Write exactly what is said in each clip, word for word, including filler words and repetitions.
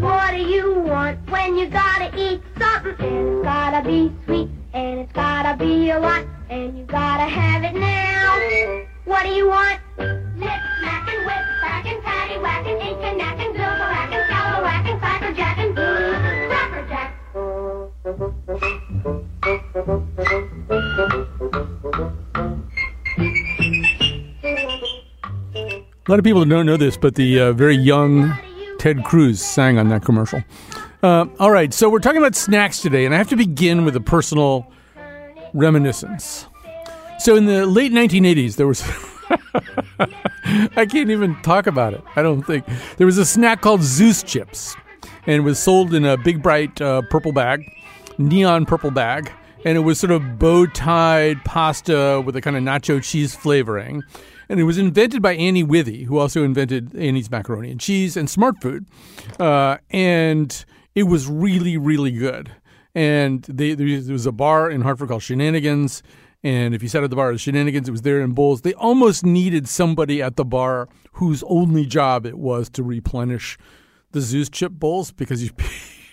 What do you want when you gotta eat something? And it's gotta be sweet, and it's gotta be a lot, and you gotta have it now. What do you want? Nip, smack, and whip, crack, and patty, whack, and ink, and knack, and bilberack, and salerack, and cracker jack, and cracker jack. A lot of people don't know this, but the uh, very young Ted Cruz sang on that commercial. Uh, all right, so we're talking about snacks today, and I have to begin with a personal reminiscence. So in the late nineteen eighties, there was... I can't even talk about it, I don't think. There was a snack called Zeus Chips, and it was sold in a big, bright uh, purple bag, neon purple bag, and it was sort of bow-tied pasta with a kind of nacho cheese flavoring. And it was invented by Annie Withey, who also invented Annie's Macaroni and Cheese and Smart Food. Uh, and it was really, really good. And they, there was a bar in Hartford called Shenanigans. And if you sat at the bar at Shenanigans, it was there in bowls. They almost needed somebody at the bar whose only job it was to replenish the Zeus chip bowls, because you,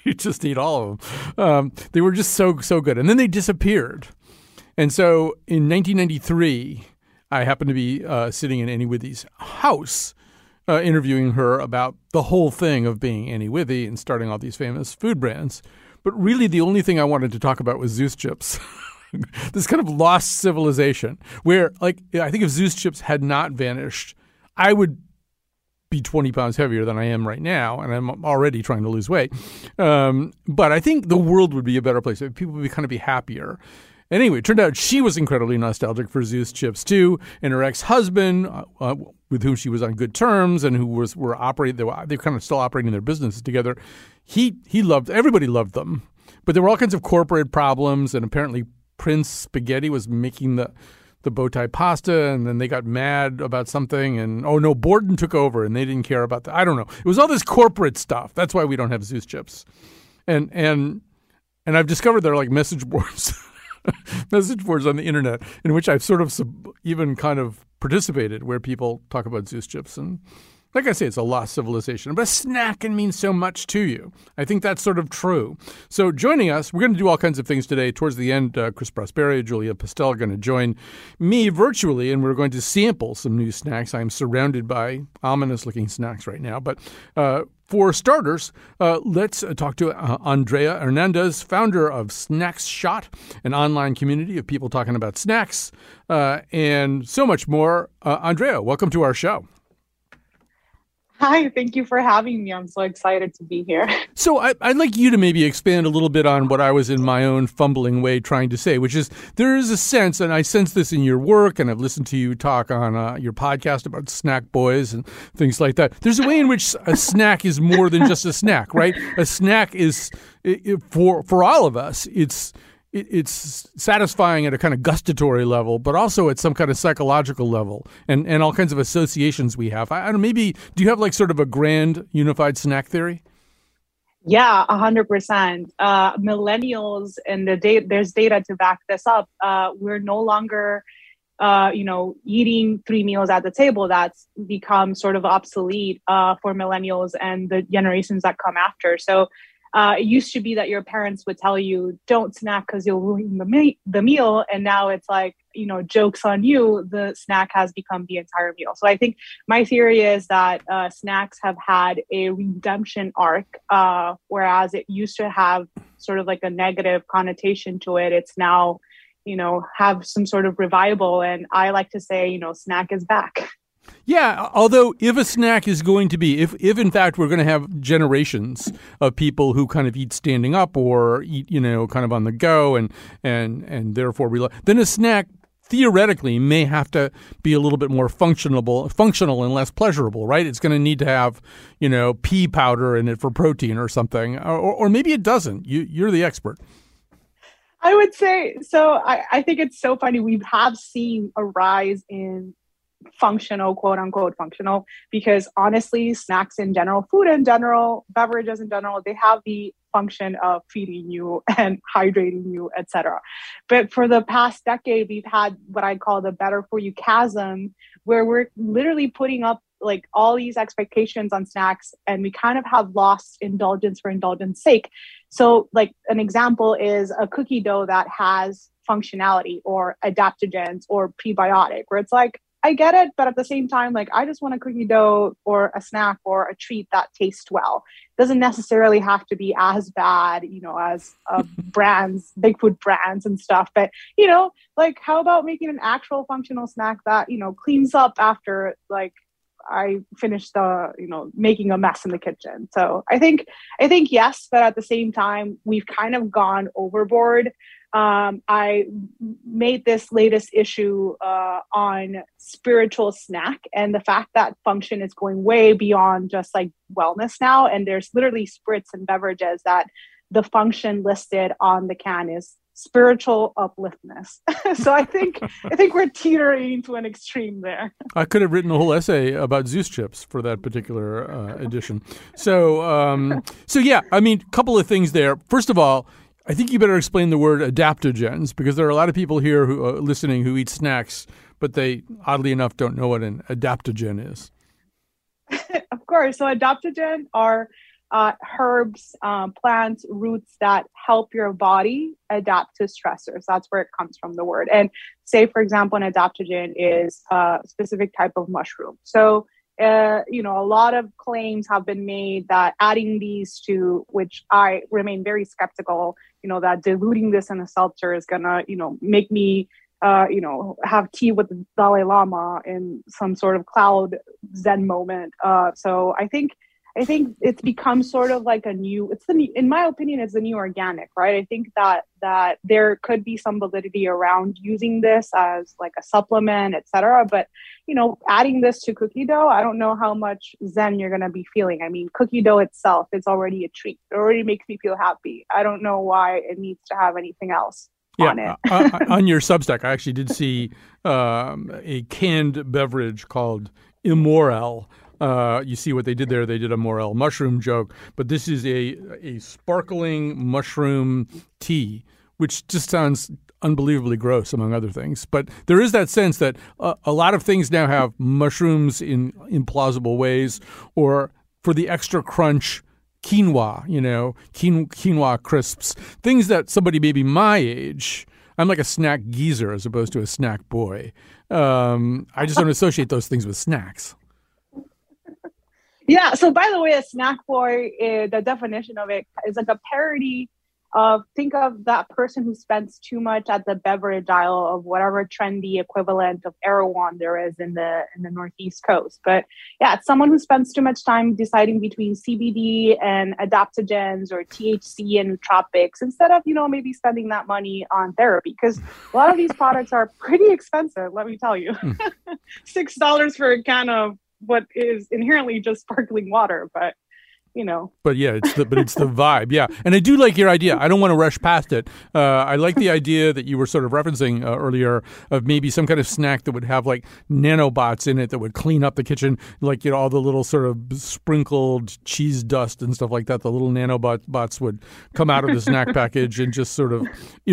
you just need all of them. Um, they were just so, so good. And then they disappeared. And so in nineteen ninety-three... I happened to be uh, sitting in Annie Withey's house uh, interviewing her about the whole thing of being Annie Withey and starting all these famous food brands. But really the only thing I wanted to talk about was Zeus Chips, this kind of lost civilization where, like, I think if Zeus Chips had not vanished, I would be twenty pounds heavier than I am right now, and I'm already trying to lose weight. Um, but I think the world would be a better place. People would be, kind of be happier. Anyway, it turned out she was incredibly nostalgic for Zeus Chips, too, and her ex-husband, uh, with whom she was on good terms and who was were operating, they were, they were kind of still operating their businesses together, he he loved, everybody loved them. But there were all kinds of corporate problems, and apparently Prince Spaghetti was making the, the bow tie pasta, and then they got mad about something, and oh no, Borden took over, and they didn't care about that. I don't know. It was all this corporate stuff. That's why we don't have Zeus Chips. And, and, and I've discovered they're like message boards. message boards on the internet in which I've sort of sub- even kind of participated, where people talk about Zeus Chips. And like I say, it's a lost civilization, but a snack can mean so much to you. I think that's sort of true. So joining us, we're going to do all kinds of things today. Towards the end, uh, Chris Prosperi, Julia Pistell are going to join me virtually, and we're going to sample some new snacks. I'm surrounded by ominous-looking snacks right now, but uh, for starters, uh, let's uh, talk to uh, Andrea Hernandez, founder of Snaxshot, an online community of people talking about snacks uh, and so much more. Uh, Andrea, welcome to our show. Hi, thank you for having me. I'm so excited to be here. So I, I'd like you to maybe expand a little bit on what I was in my own fumbling way trying to say, which is there is a sense, and I sense this in your work, and I've listened to you talk on uh, your podcast about snack boys and things like that. There's a way in which a snack is more than just a snack, right? A snack is, it, it, for for all of us, it's it, it's satisfying at a kind of gustatory level, but also at some kind of psychological level, and, and all kinds of associations we have. I, I don't, maybe, do you have like sort of a grand unified snack theory? Yeah, one hundred percent. Uh, millennials, and the da- there's data to back this up. Uh, we're no longer, uh, you know, eating three meals at the table. That's become sort of obsolete uh, for millennials and the generations that come after. So Uh, it used to be that your parents would tell you, don't snack because you'll ruin the, me- the meal. And now it's like, you know, jokes on you. The snack has become the entire meal. So I think my theory is that uh, snacks have had a redemption arc, uh, whereas it used to have sort of like a negative connotation to it. It's now, you know, have some sort of revival. And I like to say, you know, snack is back. Yeah, although if a snack is going to be, if, if in fact we're going to have generations of people who kind of eat standing up or eat, you know, kind of on the go and and, and therefore rely, then a snack theoretically may have to be a little bit more functional, functional and less pleasurable, right? It's going to need to have, you know, pea powder in it for protein or something, or, or maybe it doesn't. You, you're the expert. I would say so. I, I think it's so funny. We have seen a rise in functional, quote unquote functional, because honestly, snacks in general, food in general, beverages in general, they have the function of feeding you and hydrating you, et cetera. But for the past decade, we've had what I call the better for you chasm, where we're literally putting up like all these expectations on snacks, and we kind of have lost indulgence for indulgence sake. So like an example is a cookie dough that has functionality or adaptogens or prebiotic, where it's like, I get it, but at the same time, like I just want a cookie dough or a snack or a treat that tastes well. Doesn't necessarily have to be as bad, you know, as uh, brands, big food brands and stuff. But, you know, like how about making an actual functional snack that, you know, cleans up after like I finished the, you know, making a mess in the kitchen. So I think, I think yes, but at the same time, we've kind of gone overboard. Um, I made this latest issue uh, on spiritual snack and the fact that function is going way beyond just like wellness now. And there's literally spirits and beverages that the function listed on the can is spiritual upliftness. So I think I think we're teetering to an extreme there. I could have written a whole essay about Zeus Chips for that particular uh, edition. So um, so yeah, I mean, a couple of things there. First of all, I think you better explain the word adaptogens, because there are a lot of people here who are listening who eat snacks, but they oddly enough don't know what an adaptogen is. Of course. So adaptogen are Uh, herbs, um, plants, roots that help your body adapt to stressors. That's where it comes from, the word. And say, for example, an adaptogen is a specific type of mushroom. So, uh, you know, a lot of claims have been made that adding these to, which I remain very skeptical, you know, that diluting this in a seltzer is going to, you know, make me Uh, you know, have tea with the Dalai Lama in some sort of cloud Zen moment. Uh, so I think I think it's become sort of like a new, it's the new, in my opinion, it's the new organic, right? I think that that there could be some validity around using this as like a supplement, et cetera. But, you know, adding this to cookie dough, I don't know how much Zen you're going to be feeling. I mean, cookie dough itself, it's already a treat. It already makes me feel happy. I don't know why it needs to have anything else. Yeah, on, it. uh, on your Substack, I actually did see um, a canned beverage called Immoral. Uh, you see what they did there. They did a morel mushroom joke, but this is a a sparkling mushroom tea, which just sounds unbelievably gross, among other things. But there is that sense that uh, a lot of things now have mushrooms in implausible ways, or for the extra crunch, quinoa, you know, quinoa crisps, things that somebody maybe my age. I'm like a snack geezer as opposed to a snack boy. Um, I just don't associate those things with snacks. Yeah. So by the way, a snack boy, uh, the definition of it is like a parody of, think of that person who spends too much at the beverage aisle of whatever trendy equivalent of Erewhon there is in the in the Northeast coast. But yeah, it's someone who spends too much time deciding between C B D and adaptogens or T H C and nootropics instead of, you know, maybe spending that money on therapy, because a lot of these products are pretty expensive. Let me tell you, six dollars for a can of what is inherently just sparkling water, but you know. But yeah, it's the but it's the vibe, yeah. And I do like your idea. I don't want to rush past it. Uh, I like the idea that you were sort of referencing uh, earlier of maybe some kind of snack that would have like nanobots in it that would clean up the kitchen, like, you know, all the little sort of sprinkled cheese dust and stuff like that. The little nanobot bots would come out of the snack package and just sort of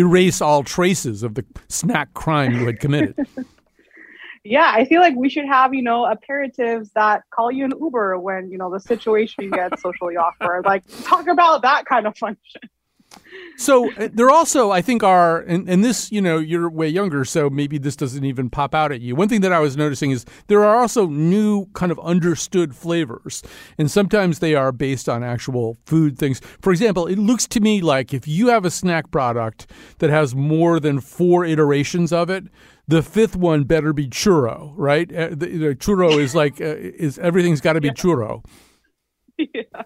erase all traces of the snack crime you had committed. Yeah, I feel like we should have, you know, aperitifs that call you an Uber when, you know, the situation gets socially awkward. Like, talk about that kind of function. So there also, I think, are, and, and this, you know, you're way younger, so maybe this doesn't even pop out at you. One thing that I was noticing is there are also new kind of understood flavors, and sometimes they are based on actual food things. For example, it looks to me like if you have a snack product that has more than four iterations of it, the fifth one better be churro, right? Uh, the, the churro is like, uh, is everything's got to be yeah. churro. Yeah.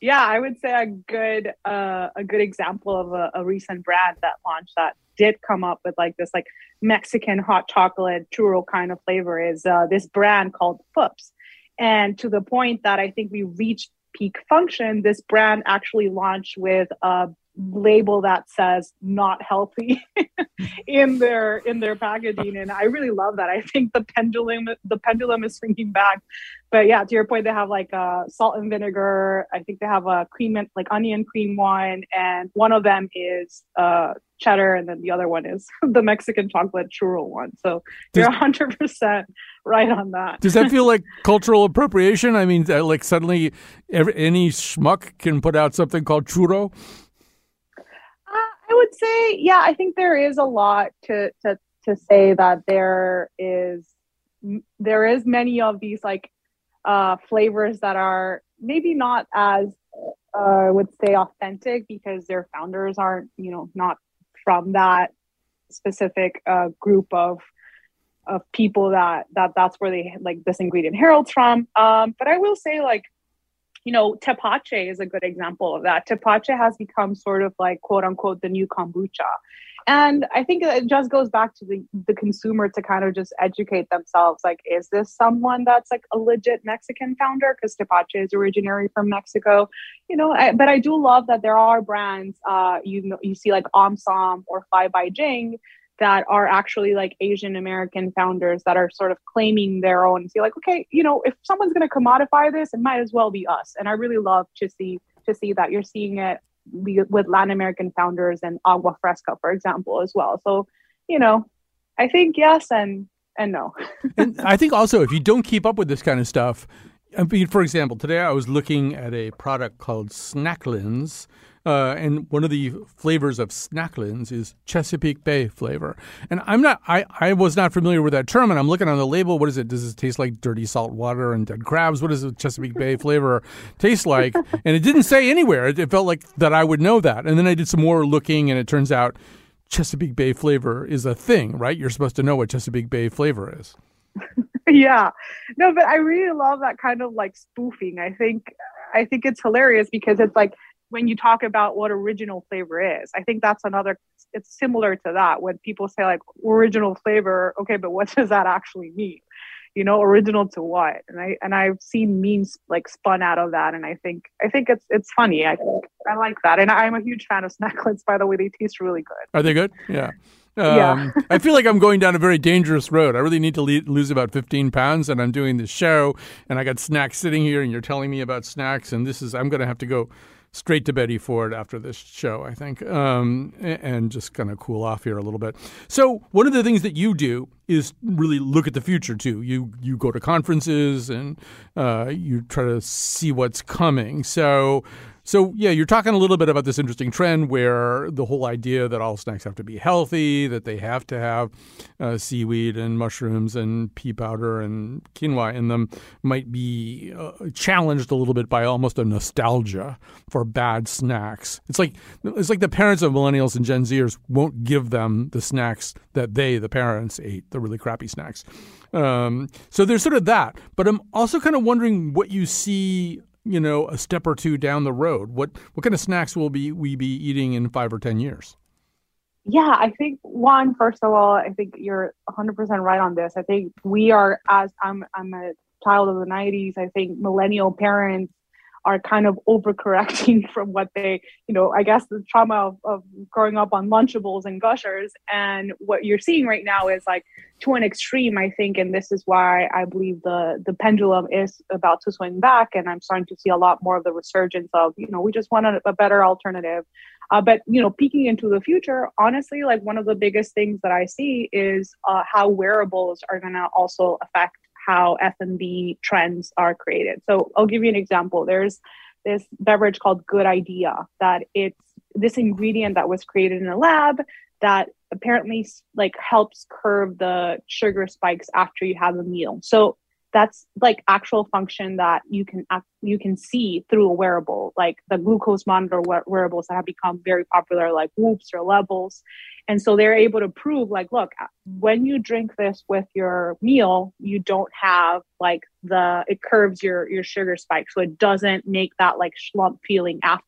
yeah, I would say a good uh, a good example of a, a recent brand that launched that did come up with like this like Mexican hot chocolate churro kind of flavor is uh, this brand called Foops. And to the point that I think we reached peak function, this brand actually launched with a label that says not healthy in their in their packaging. And I really love that. I think the pendulum the pendulum is swinging back. But yeah, to your point, they have like a salt and vinegar. I think they have a cream, like onion cream one. And one of them is uh, cheddar. And then the other one is the Mexican chocolate churro one. So does, you're one hundred percent right on that. Does that feel like cultural appropriation? I mean, like suddenly every, any schmuck can put out something called churro? Uh, I would say, yeah, I think there is a lot to to, to say that there is, there is many of these like, Uh, flavors that are maybe not as uh, I would say authentic because their founders aren't, you know, not from that specific uh, group of of people that that that's where they like this ingredient heralds from. Um, but I will say, like, you know, tepache is a good example of that. Tepache has become sort of like quote unquote the new kombucha, and I think it just goes back to the, the consumer to kind of just educate themselves. Like, is this someone that's like a legit Mexican founder? Because tepache is originary from Mexico, you know. I, but I do love that there are brands, uh, you know, you see like Om Som or Fly By Jing that are actually like Asian American founders that are sort of claiming their own. So you're like, okay, you know, if someone's going to commodify this, it might as well be us. And I really love to see to see that you're seeing it with Latin American founders and Agua Fresca, for example, as well. So, you know, I think yes and and no. And I think also if you don't keep up with this kind of stuff, I mean, for example, today I was looking at a product called Snacklins, uh, and one of the flavors of Snacklins is Chesapeake Bay flavor. And I'm not, I, I was not familiar with that term, and I'm looking on the label. What is it? Does it taste like dirty salt water and dead crabs? What does the Chesapeake Bay flavor taste like? And it didn't say anywhere. It, it felt like that I would know that. And then I did some more looking, and it turns out Chesapeake Bay flavor is a thing, right? You're supposed to know what Chesapeake Bay flavor is. Yeah, no, but I really love that kind of like spoofing. I think, I think it's hilarious because it's like when you talk about what original flavor is, I think that's another, it's similar to that when people say like original flavor. Okay, but what does that actually mean? You know, original to what? And I, and I've seen memes like spun out of that. And I think, I think it's, it's funny. I think I like that. And I'm a huge fan of Snacklins, by the way. They taste really good. Are they good? Yeah. Um, yeah. I feel like I'm going down a very dangerous road. I really need to le- lose about fifteen pounds, and I'm doing this show, and I got snacks sitting here, and you're telling me about snacks, and this is, I'm going to have to go straight to Betty Ford after this show, I think, um, and just kind of cool off here a little bit. So one of the things that you do is really look at the future, too. You you go to conferences, and uh, you try to see what's coming. So... So, yeah, you're talking a little bit about this interesting trend where the whole idea that all snacks have to be healthy, that they have to have uh, seaweed and mushrooms and pea powder and quinoa in them might be uh, challenged a little bit by almost a nostalgia for bad snacks. It's like it's like the parents of millennials and Gen Zers won't give them the snacks that they, the parents, ate, the really crappy snacks. Um, so there's sort of that. But I'm also kind of wondering what you see, you know, a step or two down the road. What what kind of snacks will be we be eating in five or ten years? Yeah, I think one, first of all, I think you're one hundred percent right on this. I think we are, as I'm I'm a child of the nineties, I think millennial parents are kind of overcorrecting from what they, you know, I guess the trauma of, of growing up on Lunchables and Gushers. And what you're seeing right now is like to an extreme, I think. And this is why I believe the, the pendulum is about to swing back. And I'm starting to see a lot more of the resurgence of, you know, we just want a, a better alternative. Uh, but, you know, peeking into the future, honestly, like one of the biggest things that I see is uh, how wearables are going to also affect how F and B trends are created. So I'll give you an example. There's this beverage called Good Idea that it's this ingredient that was created in a lab that apparently like helps curb the sugar spikes after you have a meal. So that's like actual function that you can you can see through a wearable, like the glucose monitor wearables that have become very popular, like Whoops or Levels. And so they're able to prove like, look, when you drink this with your meal, you don't have like the, it curbs your, your sugar spike. So it doesn't make that like slump feeling after.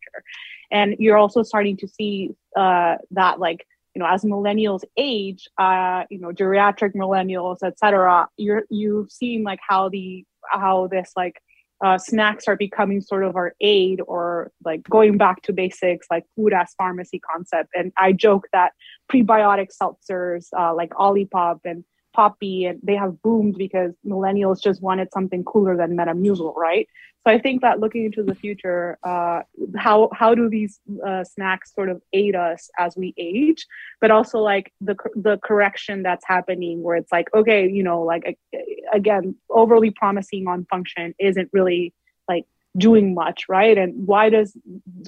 And you're also starting to see uh, that like, you know, as millennials age, uh, you know, geriatric millennials, et cetera, you're, you've seen like how the, how this like uh, snacks are becoming sort of our aid or like going back to basics, like food as pharmacy concept. And I joke that prebiotic seltzers uh, like Olipop and Poppy, and they have boomed because millennials just wanted something cooler than Metamucil, right? So I think that looking into the future, uh, how how do these uh, snacks sort of aid us as we age, but also like the the correction that's happening, where it's like, okay, you know, like again, overly promising on function isn't really like doing much, right? And why does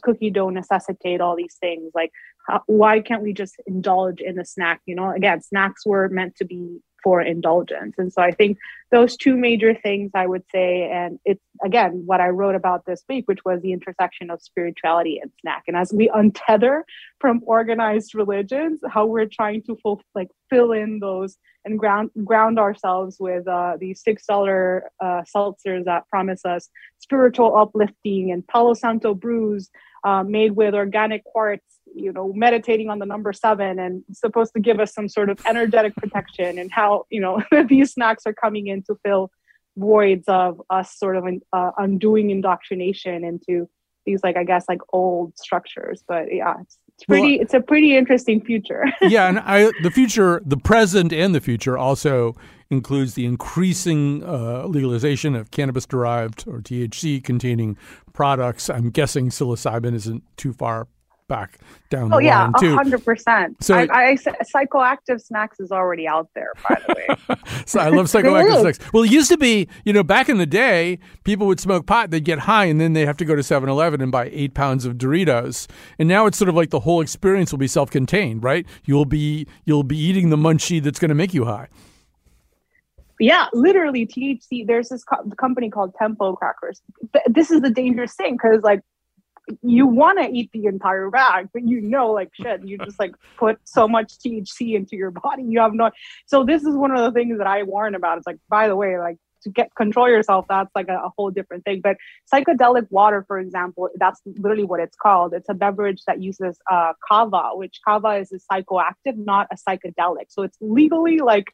cookie dough necessitate all these things? Like, how, why can't we just indulge in the snack? You know, again, snacks were meant to be for indulgence. And so I think those two major things I would say, and it's again what I wrote about this week, which was the intersection of spirituality and snack. And as we untether from organized religions, how we're trying to full, like fill in those and ground ground ourselves with uh, these six dollar uh, seltzers that promise us spiritual uplifting and Palo Santo brews uh, made with organic quartz, you know, meditating on the number seven and supposed to give us some sort of energetic protection, and how, you know, these snacks are coming in to fill voids of us sort of uh, undoing indoctrination into these, like, I guess, like old structures. But yeah, it's, it's pretty, well, it's a pretty interesting future. Yeah. And I, the future, the present and the future also includes the increasing uh, legalization of cannabis-derived or T H C-containing products. I'm guessing psilocybin isn't too far back down oh, the yeah, line too. one hundred percent. So I, I, psychoactive snacks is already out there, by the way. So I love psychoactive snacks. Well, it used to be, you know, back in the day, people would smoke pot, they'd get high, and then they have to go to seven eleven and buy eight pounds of Doritos. And now it's sort of like the whole experience will be self-contained, right? You'll be you'll be eating the munchie that's going to make you high. Yeah, literally T H C. There's this co- company called Tempo Crackers. Th- this is the dangerous thing, because like, you want to eat the entire bag, but you know, like shit, you just like put so much T H C into your body. You have no, so this is one of the things that I warn about. It's like, by the way, like to get control yourself, that's like a, a whole different thing. But psychedelic water, for example, that's literally what it's called. It's a beverage that uses uh, kava, which kava is a psychoactive, not a psychedelic. So it's legally like,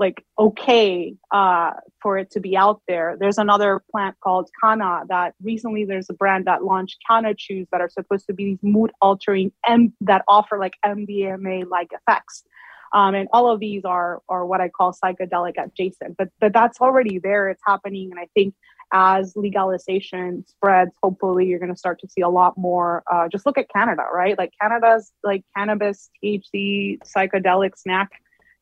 like, okay, uh, for it to be out there. There's another plant called Kana that recently there's a brand that launched Kana chews that are supposed to be these mood altering and that offer like M D M A like effects. Um, and all of these are, are what I call psychedelic adjacent, but, but that's already there. It's happening. And I think as legalization spreads, hopefully you're going to start to see a lot more. Uh, just look at Canada, right? Like Canada's like cannabis, T H C, psychedelic snack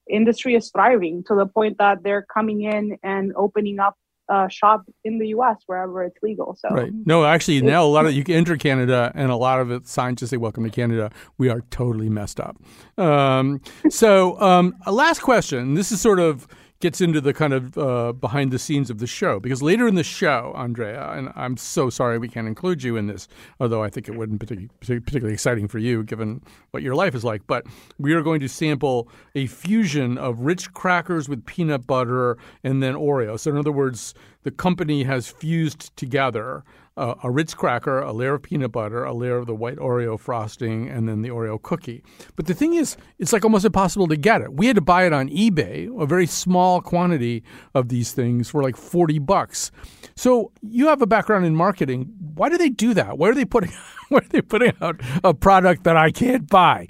industry is thriving to the point that they're coming in and opening up a shop in the U S wherever it's legal. So right. No, actually now a lot of, you can enter Canada and a lot of it signs just say, welcome to Canada. We are totally messed up. Um, so um, a last question. This is sort of gets into the kind of uh, behind the scenes of the show, because later in the show, Andrea, and I'm so sorry we can't include you in this, although I think it wouldn't be particularly exciting for you given what your life is like, but we are going to sample a fusion of Ritz crackers with peanut butter and then Oreo. So in other words, the company has fused together uh, a Ritz cracker, a layer of peanut butter, a layer of the white Oreo frosting, and then the Oreo cookie. But the thing is, it's like almost impossible to get it. We had to buy it on eBay, a very small quantity of these things for like forty bucks. So you have a background in marketing. Why do they do that? Why are they putting, why are they putting out a product that I can't buy?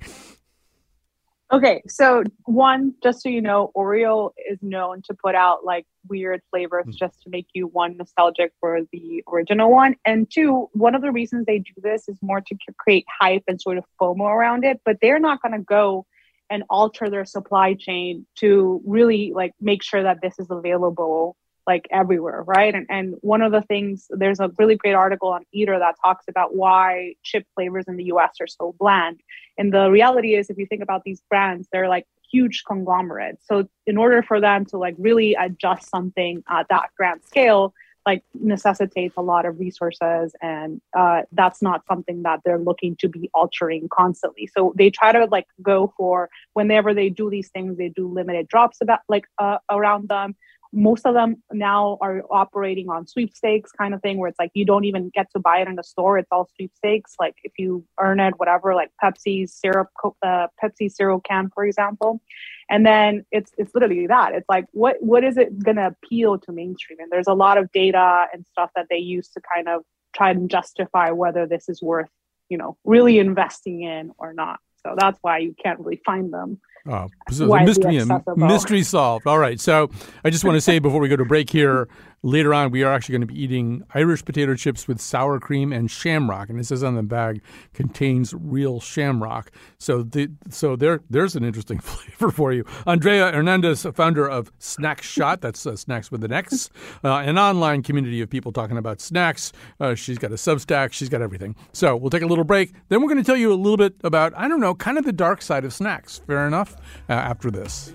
Okay, so one, just so you know, Oreo is known to put out like weird flavors mm. just to make you, one, nostalgic for the original one. And two, one of the reasons they do this is more to create hype and sort of FOMO around it. But they're not going to go and alter their supply chain to really like make sure that this is available like everywhere, right? And and one of the things, there's a really great article on Eater that talks about why chip flavors in the U S are so bland. And the reality is, if you think about these brands, they're like huge conglomerates. So in order for them to like really adjust something at that grand scale, like necessitates a lot of resources, and uh, that's not something that they're looking to be altering constantly. So they try to like go for, whenever they do these things, they do limited drops about like uh, around them. most of them now are operating on sweepstakes kind of thing, where it's like you don't even get to buy it in the store. It's all sweepstakes. Like if you earn it, whatever, like Pepsi's syrup, uh, Pepsi Zero can, for example. And then it's it's literally that. It's like, what what is it going to appeal to mainstream? And there's a lot of data and stuff that they use to kind of try and justify whether this is worth, you know, really investing in or not. So that's why you can't really find them. Oh, so mystery, mystery solved. All right. So I just want to say before we go to break here, later on, we are actually going to be eating Irish potato chips with sour cream and shamrock. And it says on the bag, contains real shamrock. So the, so there there's an interesting flavor for you. Andrea Hernandez, founder of Snaxshot. That's uh, Snacks with an X, uh, an online community of people talking about snacks. Uh, she's got a Substack. She's got everything. So we'll take a little break. Then we're going to tell you a little bit about, I don't know, kind of the dark side of snacks. Fair enough. Uh, after this.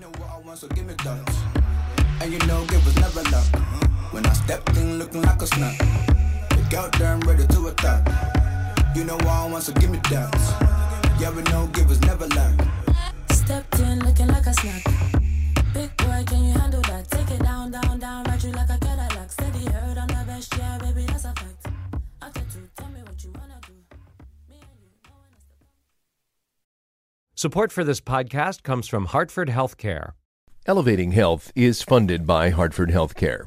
Support for this podcast comes from Hartford Healthcare. Elevating Health is funded by Hartford Healthcare.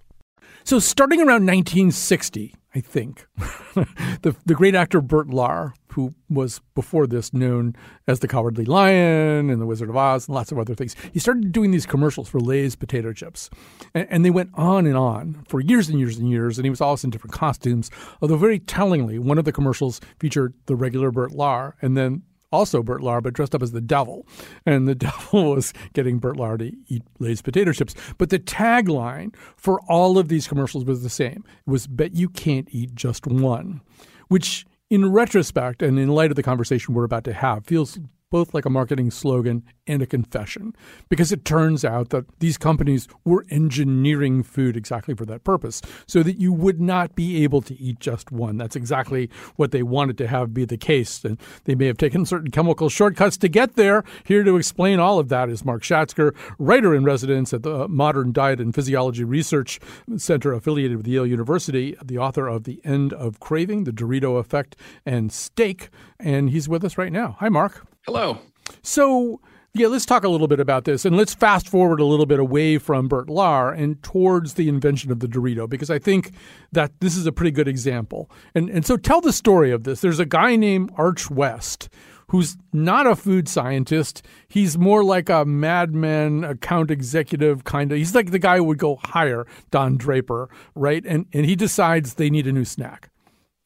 So starting around nineteen sixty, I think, the the great actor Bert Lahr, who was before this known as the Cowardly Lion and the Wizard of Oz and lots of other things, he started doing these commercials for Lay's potato chips. And, and they went on and on for years and years and years, and he was always in different costumes. Although very tellingly, one of the commercials featured the regular Bert Lahr and then also Bert Lahr, but dressed up as the devil. And the devil was getting Bert Lahr to eat Lay's potato chips. But the tagline for all of these commercials was the same. It was, bet you can't eat just one, which in retrospect and in light of the conversation we're about to have feels both like a marketing slogan and a confession, because it turns out that these companies were engineering food exactly for that purpose, so that you would not be able to eat just one. That's exactly what they wanted to have be the case, and they may have taken certain chemical shortcuts to get there. Here to explain all of that is Mark Schatzker, writer-in-residence at the Modern Diet and Physiology Research Center affiliated with Yale University, the author of The End of Craving, The Dorito Effect, and Steak, and he's with us right now. Hi, Mark. Hello. So, yeah, let's talk a little bit about this, and let's fast forward a little bit away from Bert Lahr and towards the invention of the Dorito, because I think that this is a pretty good example. And and so tell the story of this. There's a guy named Arch West who's not a food scientist. He's more like a madman account executive kind of. He's like the guy who would go hire Don Draper, right? And and he decides they need a new snack.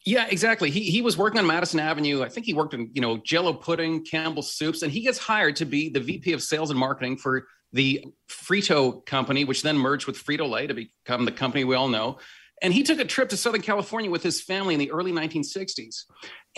Yeah, exactly. He he was working on Madison Avenue. I think he worked in, you know, Jell-O pudding, Campbell's soups, and he gets hired to be the V P of sales and marketing for the Frito company, which then merged with Frito-Lay to become the company we all know. And he took a trip to Southern California with his family in the early nineteen sixties.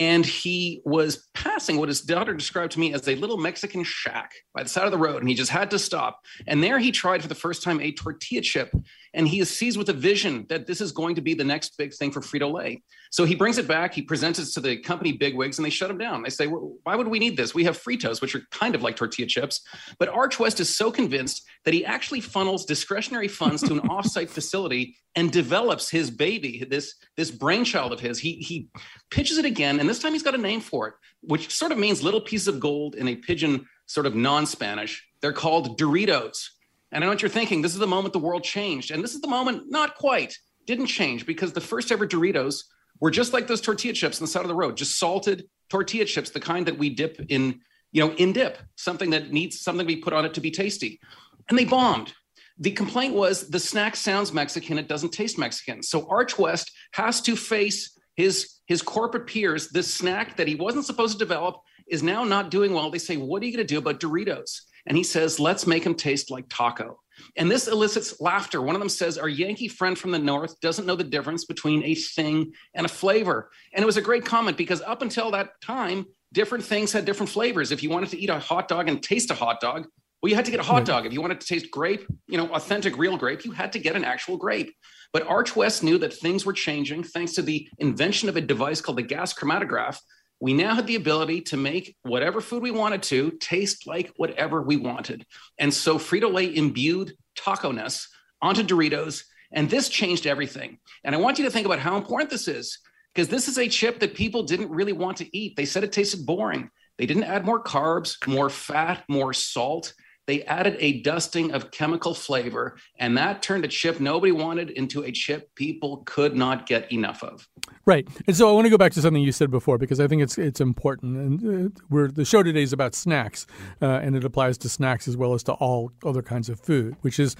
And he was passing what his daughter described to me as a little Mexican shack by the side of the road. And he just had to stop. And there he tried for the first time a tortilla chip. And he is seized with a vision that this is going to be the next big thing for Frito-Lay. So he brings it back. He presents it to the company bigwigs and they shut him down. They say, well, why would we need this? We have Fritos, which are kind of like tortilla chips. But Arch West is so convinced that he actually funnels discretionary funds to an offsite facility and develops his baby, this, this brainchild of his. He, he pitches it again. And And this time he's got a name for it, which sort of means little pieces of gold in a pigeon sort of non-Spanish. They're called Doritos. And I know what you're thinking. This is the moment the world changed. And this is the moment not quite didn't change, because the first ever Doritos were just like those tortilla chips on the side of the road, just salted tortilla chips, the kind that we dip in, you know, in dip, something that needs something to be put on it to be tasty. And they bombed. The complaint was the snack sounds Mexican, it doesn't taste Mexican. So Arch West has to face his, his corporate peers. This snack that he wasn't supposed to develop is now not doing well. They say, what are you going to do about Doritos? And he says, let's make them taste like taco. And this elicits laughter. One of them says, our Yankee friend from the North doesn't know the difference between a thing and a flavor. And it was a great comment because up until that time, different things had different flavors. If you wanted to eat a hot dog and taste a hot dog, well, you had to get a hot dog. If you wanted to taste grape, you know, authentic real grape, you had to get an actual grape. But Arch West knew that things were changing thanks to the invention of a device called the gas chromatograph. We now had the ability to make whatever food we wanted to taste like whatever we wanted. And so Frito-Lay imbued taco-ness onto Doritos, and this changed everything. And I want you to think about how important this is, because this is a chip that people didn't really want to eat. They said it tasted boring. They didn't add more carbs, more fat, more salt. They added a dusting of chemical flavor, and that turned a chip nobody wanted into a chip people could not get enough of. Right. And so I want to go back to something you said before, because I think it's it's important. And uh, we're, the show today is about snacks, uh, and it applies to snacks as well as to all other kinds of food, which is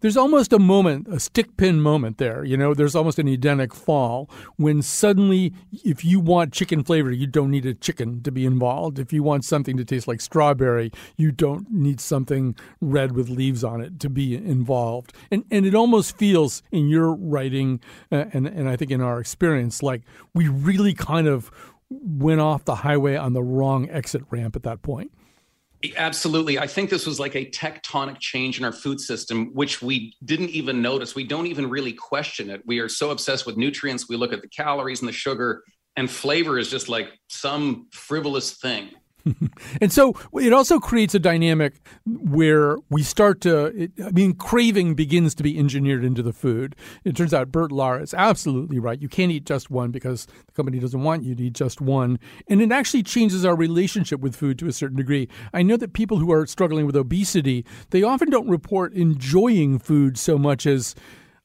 there's almost a moment, a stick pin moment there. You know, there's almost an Edenic fall when suddenly if you want chicken flavor, you don't need a chicken to be involved. If you want something to taste like strawberry, you don't need something red with leaves on it to be involved. And and it almost feels in your writing uh, and, and I think in our experience like we really kind of went off the highway on the wrong exit ramp at that point. Absolutely. I think this was like a tectonic change in our food system, which we didn't even notice. We don't even really question it. We are so obsessed with nutrients. We look at the calories and the sugar, and flavor is just like some frivolous thing. And so it also creates a dynamic where we start to, it, I mean, craving begins to be engineered into the food. It turns out Bert Lahr is absolutely right. You can't eat just one because the company doesn't want you to eat just one. And it actually changes our relationship with food to a certain degree. I know that people who are struggling with obesity, they often don't report enjoying food so much as,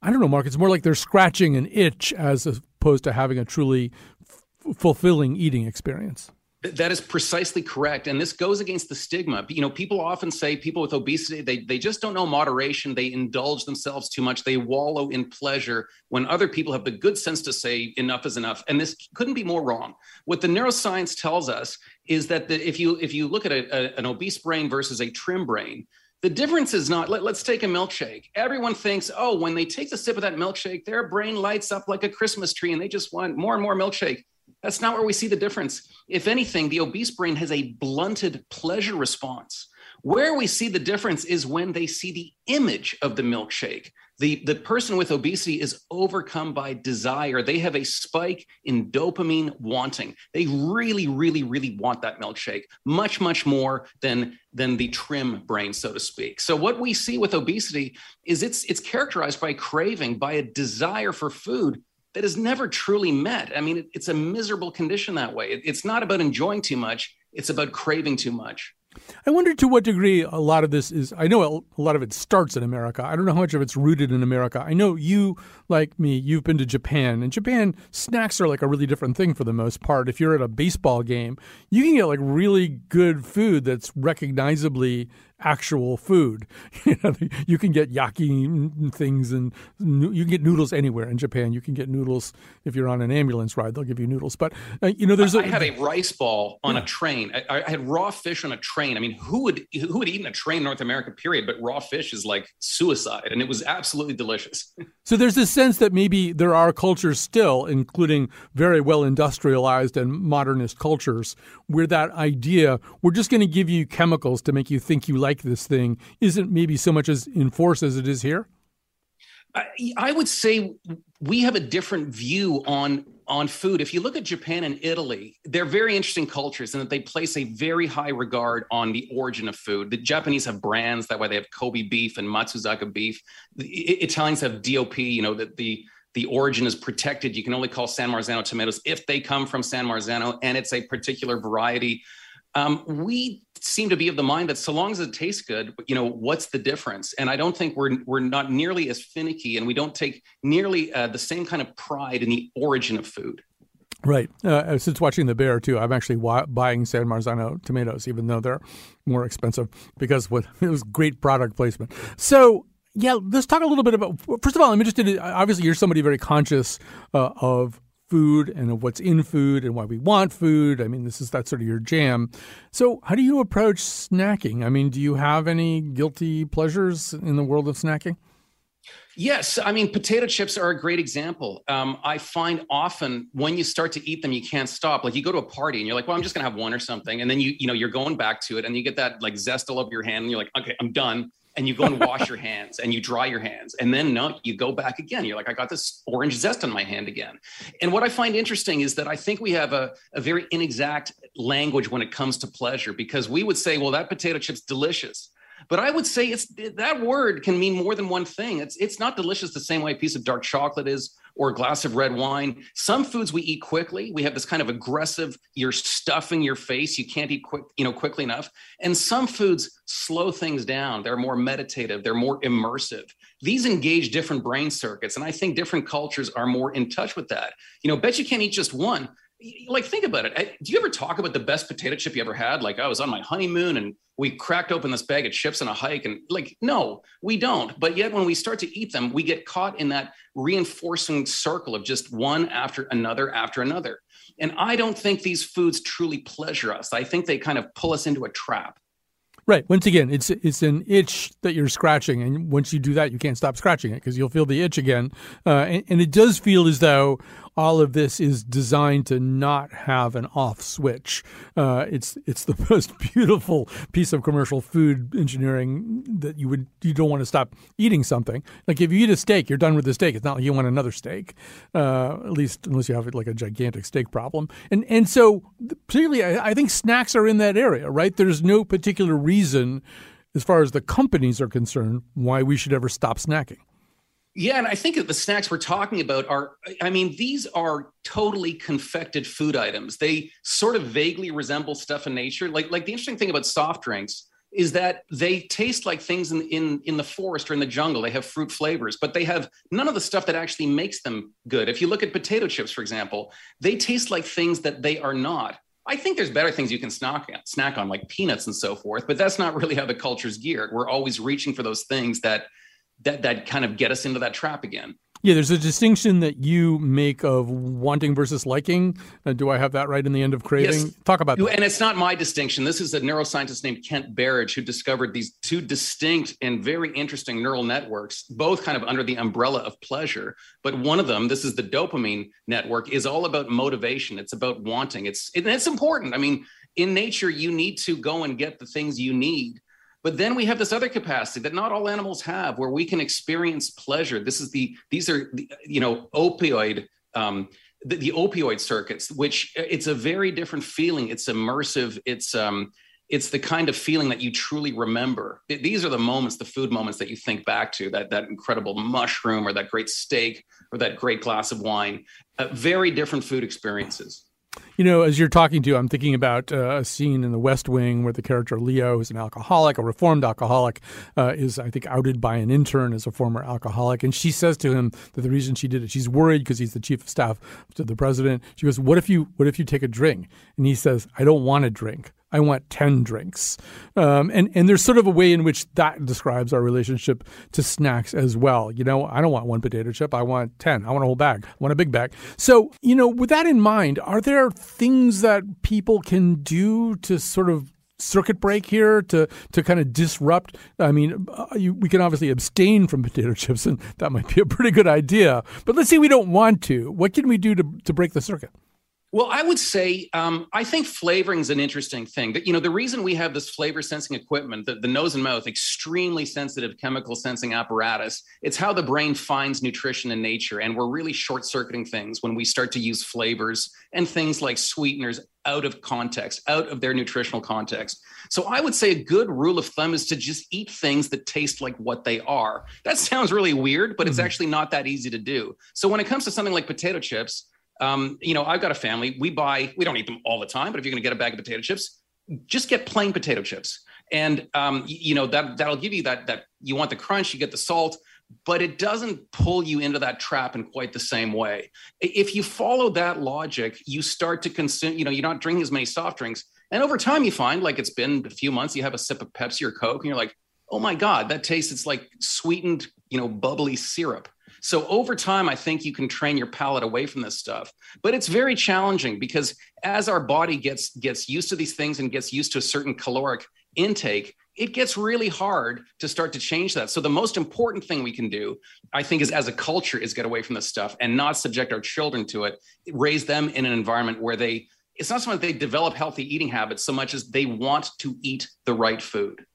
I don't know, Mark, it's more like they're scratching an itch as opposed to having a truly f- fulfilling eating experience. That is precisely correct. And this goes against the stigma. You know, people often say people with obesity, they they just don't know moderation. They indulge themselves too much. They wallow in pleasure when other people have the good sense to say enough is enough. And this couldn't be more wrong. What the neuroscience tells us is that the, if you if you look at a, a, an obese brain versus a trim brain, the difference is not, let, let's take a milkshake. Everyone thinks, oh, when they take a sip of that milkshake, their brain lights up like a Christmas tree and they just want more and more milkshake. That's not where we see the difference. If anything, the obese brain has a blunted pleasure response. Where we see the difference is when they see the image of the milkshake. The, the person with obesity is overcome by desire. They have a spike in dopamine wanting. They really, really, really want that milkshake, much, much more than, than the trim brain, so to speak. So what we see with obesity is it's, it's characterized by craving, by a desire for food that is never truly met. I mean, it, it's a miserable condition that way. It, it's not about enjoying too much. It's about craving too much. I wonder to what degree a lot of this is, I know a lot of it starts in America. I don't know how much of it's rooted in America. I know you, like me, you've been to Japan. In Japan, snacks are like a really different thing for the most part. If you're at a baseball game, you can get like really good food that's recognizably actual food. You know, you can get yaki things and you can get noodles anywhere in Japan. You can get noodles if you're on an ambulance ride. They'll give you noodles. But, uh, you know, there's a... I had a rice ball on yeah. a train. I, I had raw fish on a train. I mean, who would who would eat in a train in North America, period? But raw fish is like suicide. And it was absolutely delicious. So there's this sense that maybe there are cultures still, including very well industrialized and modernist cultures, where that idea, we're just going to give you chemicals to make you think you like like this thing isn't maybe so much as in force as it is here? I, I would say we have a different view on, on food. If you look at Japan and Italy, they're very interesting cultures in that they place a very high regard on the origin of food. The Japanese have brands, that way they have Kobe beef and Matsuzaka beef. The Italians have D O P, you know, that the the origin is protected. You can only call San Marzano tomatoes if they come from San Marzano and it's a particular variety. Um, we seem to be of the mind that so long as it tastes good, you know, what's the difference? And I don't think we're we're not nearly as finicky, and we don't take nearly uh, the same kind of pride in the origin of food. Right. Uh, since watching The Bear, too, I'm actually wa- buying San Marzano tomatoes, even though they're more expensive, because what, it was great product placement. So, yeah, let's talk a little bit about – first of all, I'm interested in – obviously, you're somebody very conscious uh, of food and of what's in food and why we want food. I mean, this is – that's sort of your jam. So how do you approach snacking? I mean, do you have any guilty pleasures in the world of snacking? Yes. I mean, potato chips are a great example. Um, I find often when you start to eat them, you can't stop. Like you go to a party and you're like, well, I'm just going to have one or something. And then you, you know, you're going back to it and you get that like zest all over your hand and you're like, okay, I'm done. And you go and wash your hands and you dry your hands. And then no, you go back again. You're like, I got this orange zest on my hand again. And what I find interesting is that I think we have a, a very inexact language when it comes to pleasure, because we would say, well, that potato chip's delicious. But I would say it's that word can mean more than one thing. It's it's not delicious the same way a piece of dark chocolate is or a glass of red wine. Some foods we eat quickly. We have this kind of aggressive, you're stuffing your face. You can't eat quick, you know, quickly enough. And some foods slow things down. They're more meditative. They're more immersive. These engage different brain circuits. And I think different cultures are more in touch with that. You know, bet you can't eat just one. Like, think about it. Do you ever talk about the best potato chip you ever had? Like, I was on my honeymoon and we cracked open this bag of chips on a hike. And like, no, we don't. But yet when we start to eat them, we get caught in that reinforcing circle of just one after another after another. And I don't think these foods truly pleasure us. I think they kind of pull us into a trap. Right. Once again, it's it's an itch that you're scratching. And once you do that, you can't stop scratching it because you'll feel the itch again. Uh, and, and it does feel as though all of this is designed to not have an off switch. Uh, it's it's the most beautiful piece of commercial food engineering that you would you don't want to stop eating something. Like if you eat a steak, you're done with the steak. It's not like you want another steak, uh, at least unless you have like a gigantic steak problem. And and so particularly, I, I think snacks are in that area, right? There's no particular reason, as far as the companies are concerned, why we should ever stop snacking. Yeah, and I think that the snacks we're talking about are, I mean, these are totally confected food items. They sort of vaguely resemble stuff in nature. Like, like the interesting thing about soft drinks is that they taste like things in, in, in the forest or in the jungle. They have fruit flavors, but they have none of the stuff that actually makes them good. If you look at potato chips, for example, they taste like things that they are not. I think there's better things you can snack on, snack on, like peanuts and so forth, but that's not really how the culture's geared. We're always reaching for those things that that that kind of get us into that trap again. Yeah, there's a distinction that you make of wanting versus liking. Uh, do I have that right in The End of Craving? Yes. Talk about that. And it's not my distinction. This is a neuroscientist named Kent Berridge who discovered these two distinct and very interesting neural networks, both kind of under the umbrella of pleasure. But one of them, this is the dopamine network, is all about motivation. It's about wanting. It's and it's important. I mean, in nature, you need to go and get the things you need. But then we have this other capacity that not all animals have, where we can experience pleasure. This is the these are the, you know opioid um, the, the opioid circuits, which it's a very different feeling. It's immersive. It's um it's the kind of feeling that you truly remember. These are the moments, the food moments that you think back to, that that incredible mushroom or that great steak or that great glass of wine. Uh, very different food experiences. You know, as you're talking to, I'm thinking about uh, a scene in The West Wing where the character Leo, who's an alcoholic, a reformed alcoholic, uh, is, I think, outed by an intern as a former alcoholic. And she says to him that the reason she did it, she's worried because he's the chief of staff to the president. She goes, what if you what if you take a drink? And he says, I don't want a drink. I want ten drinks. Um, and, and there's sort of a way in which that describes our relationship to snacks as well. You know, I don't want one potato chip. I want ten. I want a whole bag. I want a big bag. So, you know, with that in mind, are there things that people can do to sort of circuit break here to to kind of disrupt? I mean, uh, you, we can obviously abstain from potato chips, and that might be a pretty good idea. But let's say we don't want to. What can we do to, to break the circuit? Well, I would say um, I think flavoring is an interesting thing. That, you know, the reason we have this flavor sensing equipment, the, the nose and mouth, extremely sensitive chemical sensing apparatus, it's how the brain finds nutrition in nature. And we're really short circuiting things when we start to use flavors and things like sweeteners out of context, out of their nutritional context. So I would say a good rule of thumb is to just eat things that taste like what they are. That sounds really weird, but mm-hmm. it's actually not that easy to do. So when it comes to something like potato chips, Um, you know, I've got a family, we buy, we don't eat them all the time, but if you're going to get a bag of potato chips, just get plain potato chips. And, um, you know, that, that'll give you that, that you want the crunch, you get the salt, but it doesn't pull you into that trap in quite the same way. If you follow that logic, you start to consume, you know, you're not drinking as many soft drinks. And over time you find, like, it's been a few months, you have a sip of Pepsi or Coke and you're like, oh my God, that tastes, it's like sweetened, you know, bubbly syrup. So over time, I think you can train your palate away from this stuff, but it's very challenging because as our body gets, gets used to these things and gets used to a certain caloric intake, it gets really hard to start to change that. So the most important thing we can do, I think, is as a culture is get away from this stuff and not subject our children to it, raise them in an environment where they, it's not so much they develop healthy eating habits so much as they want to eat the right food.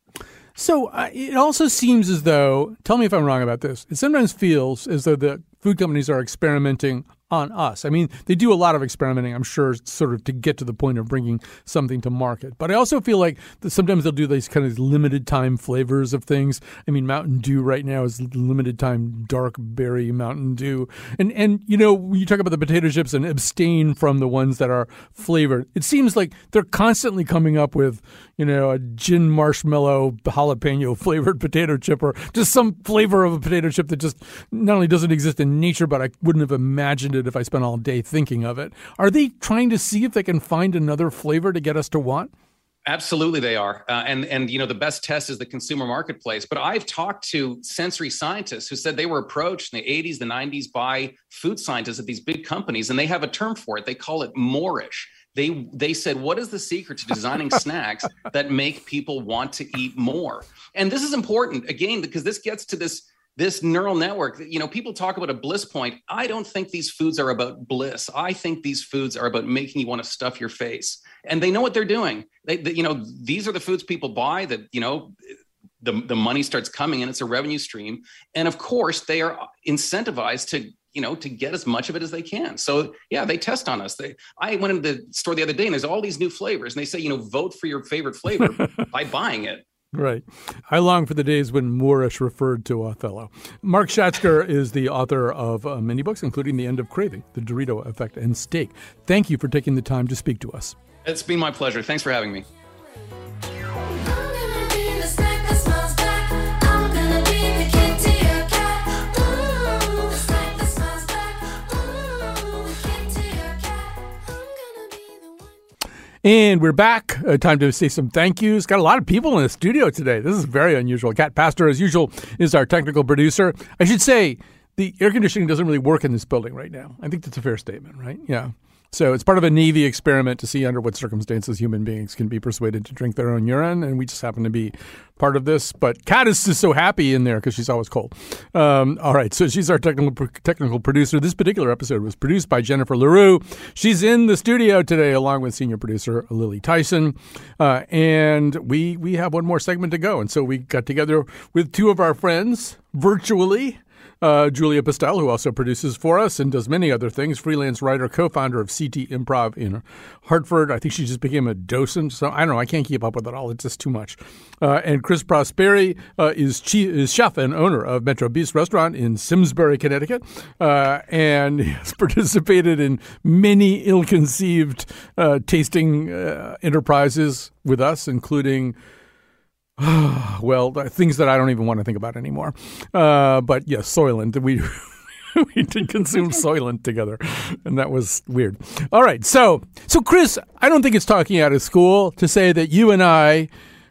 So uh, it also seems as though, tell me if I'm wrong about this, it sometimes feels as though the food companies are experimenting on us. I mean, they do a lot of experimenting, I'm sure, sort of to get to the point of bringing something to market. But I also feel like that sometimes they'll do these kind of limited time flavors of things. I mean, Mountain Dew right now is limited time dark berry Mountain Dew. And, and you know, when you talk about the potato chips and abstain from the ones that are flavored, it seems like they're constantly coming up with, you know, a gin marshmallow jalapeno flavored potato chip or just some flavor of a potato chip that just not only doesn't exist in nature, but I wouldn't have imagined it if I spent all day thinking of it. Are they trying to see if they can find another flavor to get us to want? Absolutely they are. Uh, and, and, you know, the best test is the consumer marketplace. But I've talked to sensory scientists who said they were approached in the eighties, the nineties by food scientists at these big companies, and they have a term for it. They call it moreish. They they said, what is the secret to designing snacks that make people want to eat more? And this is important, again, because this gets to this This neural network, you know, people talk about a bliss point. I don't think these foods are about bliss. I think these foods are about making you want to stuff your face. And they know what they're doing. They, they you know, these are the foods people buy that, you know, the, the money starts coming in. It's a revenue stream. And of course, they are incentivized to, you know, to get as much of it as they can. So, yeah, they test on us. They, I went into the store the other day and there's all these new flavors. And they say, you know, vote for your favorite flavor by buying it. Right. I long for the days when Moorish referred to Othello. Mark Schatzker is the author of uh, many books, including The End of Craving, The Dorito Effect, and Steak. Thank you for taking the time to speak to us. It's been my pleasure. Thanks for having me. And we're back. Uh, time to say some thank yous. Got a lot of people in the studio today. This is very unusual. Kat Pastor, as usual, is our technical producer. I should say the air conditioning doesn't really work in this building right now. I think that's a fair statement, right? Yeah. So it's part of a Navy experiment to see under what circumstances human beings can be persuaded to drink their own urine, and we just happen to be part of this. But Kat is just so happy in there because she's always cold. Um, all right, so she's our technical technical producer. This particular episode was produced by Jennifer LaRue. She's in the studio today along with senior producer Lily Tyson. Uh, and we we have one more segment to go. And so we got together with two of our friends virtually. Uh, Julia Pistell, who also produces for us and does many other things, freelance writer, co-founder of C T Improv in Hartford. I think she just became a docent. So I don't know. I can't keep up with it all. It's just too much. Uh, and Chris Prosperi uh, is, chief, is chef and owner of Metro Beast Restaurant in Simsbury, Connecticut, uh, and has participated in many ill-conceived uh, tasting uh, enterprises with us, including... well, things that I don't even want to think about anymore. Uh, but yes, Soylent. We we did consume Soylent together, and that was weird. All right, so so Chris, I don't think it's talking out of school to say that you and I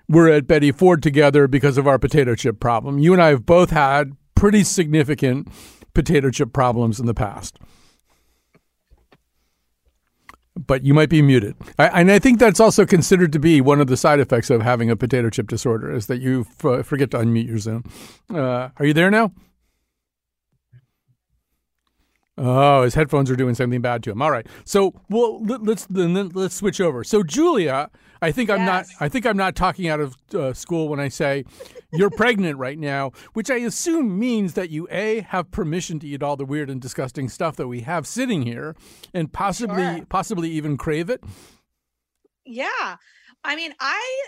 were at Betty Ford together because of our potato chip problem. You and I have both had pretty significant potato chip problems in the past. But you might be muted. I, and I think that's also considered to be one of the side effects of having a potato chip disorder is that you f- forget to unmute your Zoom. Uh, are you there now? Oh, his headphones are doing something bad to him. All right. So, well, let, let's then let's switch over. So, Julia, I think I'm yes. not I think I'm not talking out of uh, school when I say you're pregnant right now, which I assume means that you A, have permission to eat all the weird and disgusting stuff that we have sitting here and possibly sure. possibly even crave it. Yeah. I mean, I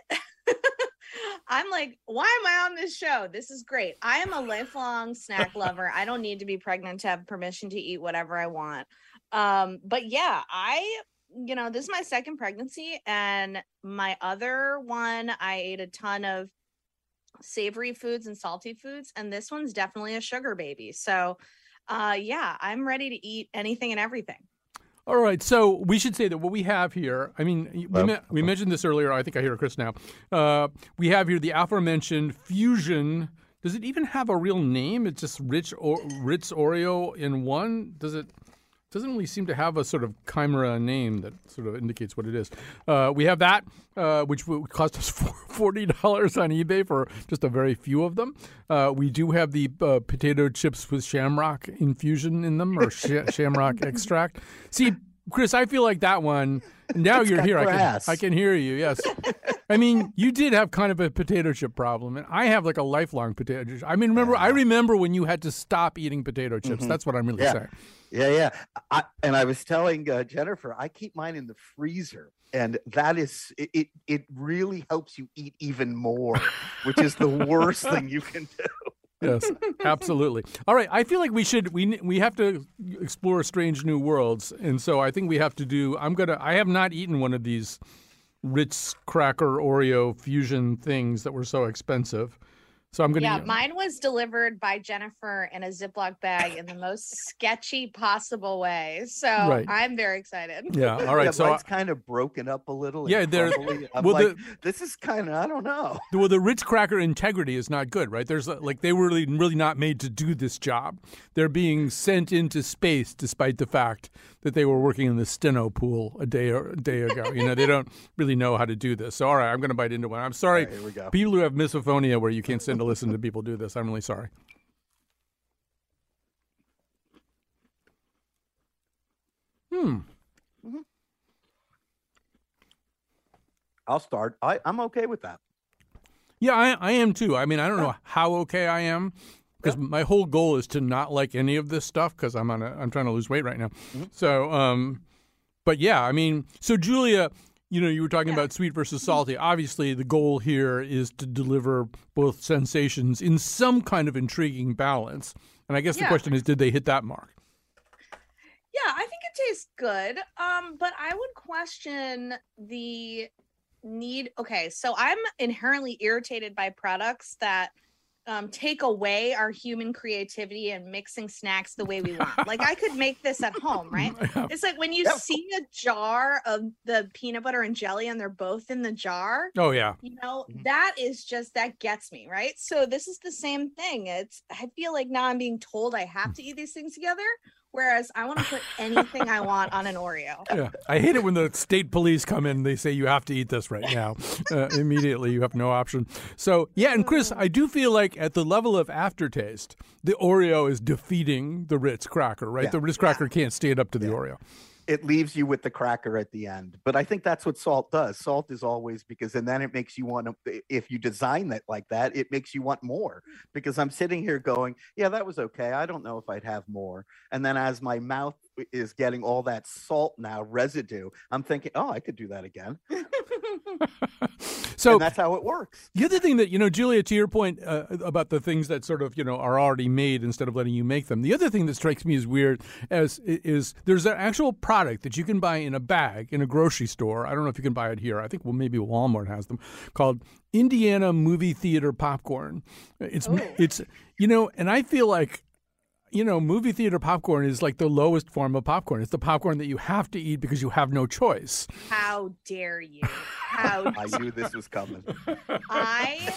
I'm like, why am I on this show? This is great. I am a lifelong snack lover. I don't need to be pregnant to have permission to eat whatever I want. Um, but yeah, I, you know, this is my second pregnancy and my other one, I ate a ton of savory foods and salty foods, and this one's definitely a sugar baby. So uh, yeah, I'm ready to eat anything and everything. All right, so we should say that what we have here, I mean, we, me- we mentioned this earlier. I think I hear Chris now. Uh, we have here the aforementioned fusion. Does it even have a real name? It's just Rich o- Ritz Oreo in one? Does it? Doesn't really seem to have a sort of chimera name that sort of indicates what it is. Uh, we have that, uh, which cost us forty dollars on eBay for just a very few of them. Uh, we do have the uh, potato chips with shamrock infusion in them, or sh- shamrock extract. See, Chris, I feel like that one. Now it's you're here. I can, I can hear you. Yes. I mean, you did have kind of a potato chip problem, and I have like a lifelong potato chip. I mean, remember, yeah. I remember when you had to stop eating potato chips. Mm-hmm. That's what I'm really yeah. saying. Yeah, yeah. I, and I was telling uh, Jennifer, I keep mine in the freezer, and that is it. It, it really helps you eat even more, which is the worst thing you can do. Yes, absolutely. All right, I feel like we should we we have to explore strange new worlds, and so I think we have to do. I'm gonna. I have not eaten one of these Ritz cracker Oreo fusion things that were so expensive. So I'm gonna. Yeah, mine was delivered by Jennifer in a Ziploc bag in the most sketchy possible way. So right. I'm very excited. Yeah. All right. Yeah, so mine's I, kind of broken up a little. Yeah. There. I'm well, like, the, this is kind of. I don't know. Well, the Ritz cracker integrity is not good, right? There's like they were really, really not made to do this job. They're being sent into space, despite the fact that they were working in the Steno pool a day or a day ago. You know, they don't really know how to do this. So all right, I'm going to bite into one. I'm sorry. Right, here we go. People who have misophonia, where you can't send a listen to people do this. I'm really sorry. Hmm. I'll start. I, I'm okay with that. Yeah, I, I am too. I mean, I don't know how okay I am because yeah. my whole goal is to not like any of this stuff because I'm on a, I'm trying to lose weight right now. Mm-hmm. So, um, but yeah, I mean, so Julia. You know, you were talking yeah. about sweet versus salty. Obviously, the goal here is to deliver both sensations in some kind of intriguing balance. And I guess yeah. the question is, did they hit that mark? Yeah, I think it tastes good. Um, but I would question the need. Okay, so I'm inherently irritated by products that um, take away our human creativity and mixing snacks the way we want. Like I could make this at home, right? Yeah. It's like when you yep. see a jar of the peanut butter and jelly and they're both in the jar. Oh yeah. You know, that is just, that gets me, right? So this is the same thing. It's, I feel like now I'm being told I have to eat these things together. Whereas I want to put anything I want on an Oreo. Yeah, I hate it when the state police come in and they say you have to eat this right now. Uh, immediately, you have no option. So, yeah, and Chris, I do feel like at the level of aftertaste, the Oreo is defeating the Ritz cracker, right? Yeah. The Ritz cracker yeah. can't stand up to the yeah. Oreo. It leaves you with the cracker at the end. But I think that's what salt does. Salt is always because, and then it makes you want to, if you design that like that, it makes you want more because I'm sitting here going, yeah, that was okay. I don't know if I'd have more. And then as my mouth is getting all that salt now residue, I'm thinking, oh, I could do that again. So and that's how it works. The other thing that, you know, Julia, to your point uh, about the things that sort of, you know, are already made instead of letting you make them. The other thing that strikes me as weird as is there's an actual product that you can buy in a bag in a grocery store. I don't know if you can buy it here. I think well, maybe Walmart has them called Indiana movie theater popcorn. It's oh. it's, you know, and I feel like, you know, movie theater popcorn is like the lowest form of popcorn. It's the popcorn that you have to eat because you have no choice. How dare you? How dare I knew this was coming. I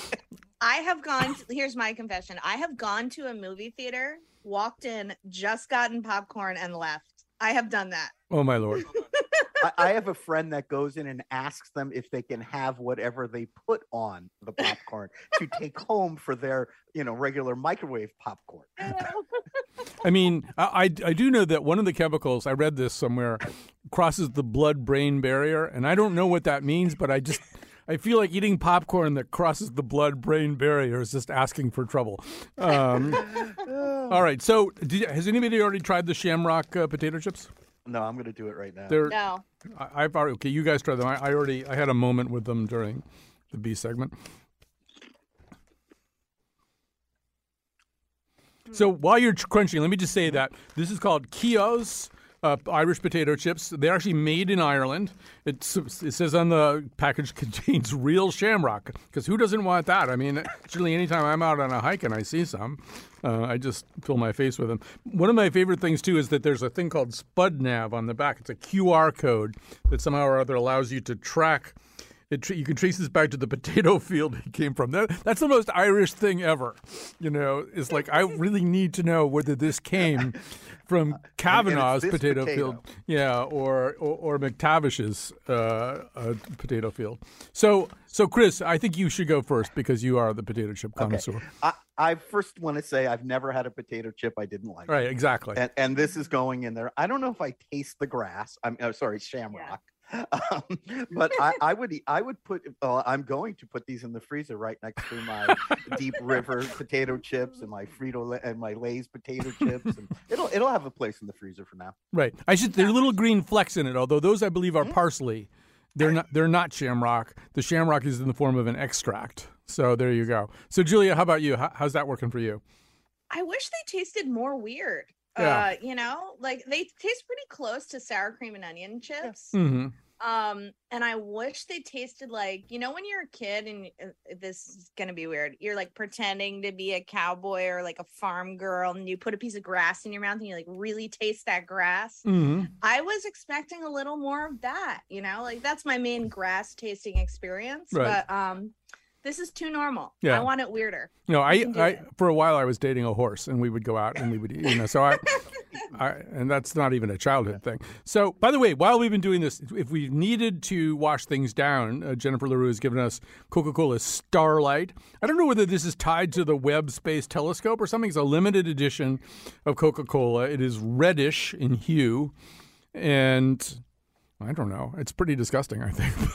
I have gone to, here's my confession. I have gone to a movie theater, walked in, just gotten popcorn and left. I have done that. Oh my Lord. I, I have a friend that goes in and asks them if they can have whatever they put on the popcorn to take home for their, you know, regular microwave popcorn. I mean, I, I do know that one of the chemicals, I read this somewhere, crosses the blood-brain barrier, and I don't know what that means, but I just... I feel like eating popcorn that crosses the blood-brain barrier is just asking for trouble. Um, all right. So did, has anybody already tried the Shamrock uh, potato chips? No, I'm going to do it right now. They're, no. I, I've already, okay, you guys try them. I, I already, I had a moment with them during the B segment. So while you're crunching, let me just say that this is called Kios uh, Irish potato chips. They're actually made in Ireland. It's, it says on the package contains real shamrock, because who doesn't want that? I mean, surely anytime I'm out on a hike and I see some, uh, I just fill my face with them. One of my favorite things, too, is that there's a thing called SpudNav on the back. It's a Q R code that somehow or other allows you to track. It, you can trace this back to the potato field it came from. That, that's the most Irish thing ever. You know, it's like, I really need to know whether this came from Kavanaugh's potato, potato field. Yeah, or or, or McTavish's uh, uh, potato field. So, so Chris, I think you should go first because you are the potato chip connoisseur. Okay. I, I first want to say I've never had a potato chip I didn't like. Right, exactly. And, and this is going in there. I don't know if I taste the grass. I'm oh, sorry, shamrock. Yeah. Um, but I, I would I would put uh, I'm going to put these in the freezer right next to my Deep River potato chips and my Frito-Lay and my Lay's potato chips, and it'll it'll have a place in the freezer for now. Right. I should there are little green flecks in it, although those I believe are parsley. They're not they're not shamrock. The shamrock is in the form of an extract. So there you go. So Julia, how about you? How, how's that working for you? I wish they tasted more weird. Yeah. Uh, you know, like they taste pretty close to sour cream and onion chips. Yeah. Mm-hmm. Um, and I wish they tasted like, you know, when you're a kid and uh, this is going to be weird. You're like pretending to be a cowboy or like a farm girl, and you put a piece of grass in your mouth and you like really taste that grass. Mm-hmm. I was expecting a little more of that, you know, like that's my main grass tasting experience. Right. But, um, this is too normal. Yeah. I want it weirder. No, I, I for a while I was dating a horse, and we would go out and we would, you know, so I, I and that's not even a childhood yeah. thing. So, by the way, while we've been doing this, if we needed to wash things down, uh, Jennifer LaRue has given us Coca-Cola Starlight. I don't know whether this is tied to the Webb Space Telescope or something. It's a limited edition of Coca-Cola. It is reddish in hue, and I don't know. It's pretty disgusting, I think.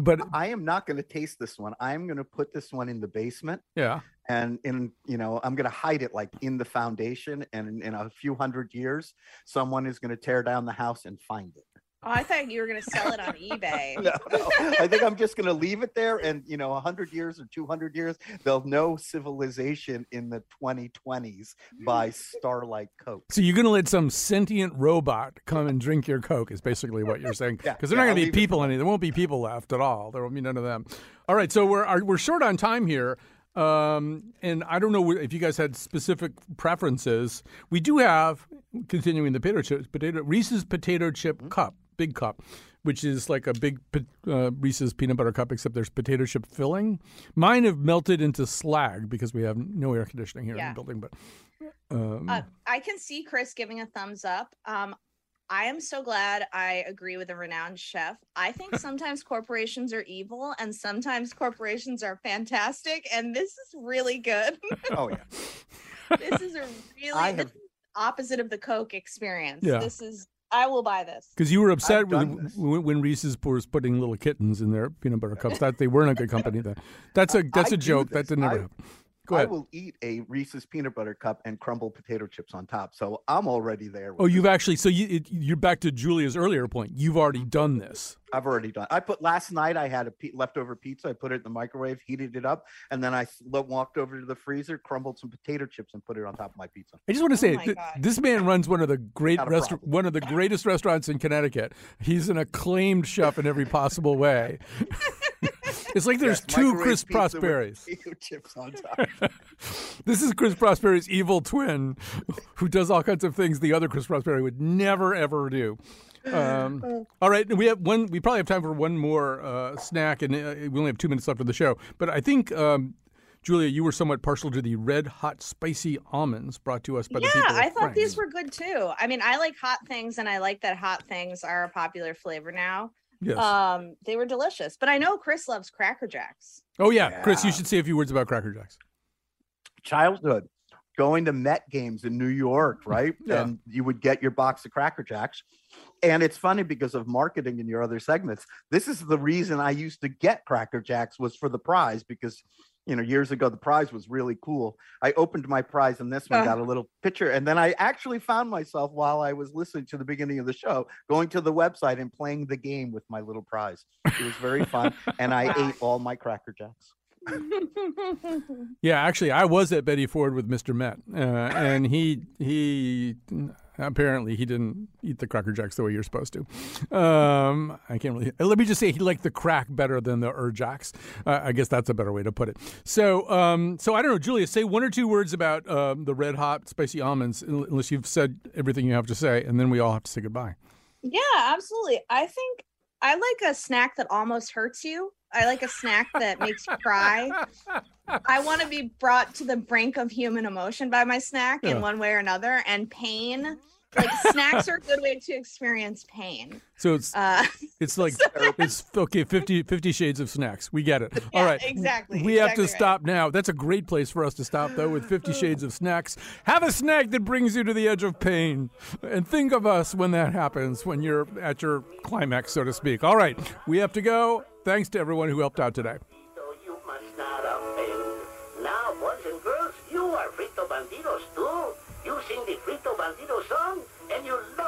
But I am not going to taste this one. I'm going to put this one in the basement. Yeah. And, in you know, I'm going to hide it like in the foundation. And in, in a few hundred years, someone is going to tear down the house and find it. Oh, I thought you were going to sell it on eBay. no, no. I think I'm just going to leave it there. And, you know, one hundred years or two hundred years, they'll know civilization in the twenty twenties by Starlight Coke. So you're going to let some sentient robot come and drink your Coke is basically what you're saying. Because yeah, they're yeah, not going to be people any. There won't be people left at all. There will be none of them. All right. So we're, we're short on time here. Um, and I don't know if you guys had specific preferences. We do have, continuing the potato chips, potato, Reese's Potato Chip mm-hmm. Cup. Big cup, which is like a big uh, Reese's peanut butter cup, except there's potato chip filling. Mine have melted into slag because we have no air conditioning here yeah. in the building. But um, uh, I can see Chris giving a thumbs up. Um, I am so glad I agree with a renowned chef. I think sometimes corporations are evil and sometimes corporations are fantastic. And this is really good. Oh, yeah. This is a really I have... this is opposite of the Coke experience. Yeah. This is. I will buy this. Because you were upset when, when Reese's was putting little kittens in their peanut butter cups. That they weren't a good company then. That's a that's I a joke. That didn't ever happen. Go ahead. I will eat a Reese's peanut butter cup and crumble potato chips on top. So I'm already there. Oh, you've this. actually so you it, you're back to Julia's earlier point. You've already done this. I've already done. I put last night. I had a pe- leftover pizza. I put it in the microwave, heated it up, and then I walked over to the freezer, crumbled some potato chips, and put it on top of my pizza. I just want to say, oh th- this man runs one of the great resta- one of the greatest restaurants in Connecticut. He's an acclaimed chef in every possible way. It's like there's yes, two Chris Prosperis. Chips on top. This is Chris Prosperi's evil twin, who does all kinds of things the other Chris Prosperi would never ever do. Um, all right, we have one. We probably have time for one more uh, snack, and uh, we only have two minutes left of the show. But I think, um, Julia, you were somewhat partial to the red hot spicy almonds brought to us by yeah, the people. Yeah, I thought Frank. These were good too. I mean, I like hot things, and I like that hot things are a popular flavor now. Yes. Um, they were delicious, but I know Chris loves Cracker Jacks. Oh yeah. yeah, Chris, you should say a few words about Cracker Jacks. Childhood, going to Met games in New York, right? yeah. And you would get your box of Cracker Jacks. And it's funny because of marketing in your other segments. This is the reason I used to get Cracker Jacks was for the prize because, you know, years ago, the prize was really cool. I opened my prize and this one got a little picture. And then I actually found myself while I was listening to the beginning of the show, going to the website and playing the game with my little prize. It was very fun. And I ate all my Cracker Jacks. Yeah, actually, I was at Betty Ford with Mister Met, uh, and he he apparently he didn't eat the Cracker Jacks the way you're supposed to. Um, I can't really. Let me just say he liked the crack better than the Ur-Jacks. Uh, I guess that's a better way to put it. So, um, so I don't know, Julia. Say one or two words about uh, the Red Hot Spicy Almonds, unless you've said everything you have to say, and then we all have to say goodbye. Yeah, absolutely. I think I like a snack that almost hurts you. I like a snack that makes you cry. I want to be brought to the brink of human emotion by my snack in yeah. one way or another, and pain. Like snacks are a good way to experience pain. So it's uh, it's like so it's okay. fifty, fifty shades of snacks. We get it. All yeah, right, exactly. We exactly have to right. stop now. That's a great place for us to stop, though. With fifty shades of snacks, have a snack that brings you to the edge of pain, and think of us when that happens, when you're at your climax, so to speak. All right, we have to go. Thanks to everyone who helped out today. Now, boys and girls, you are Frito Banditos too. You sing the Frito Banditos song, and you love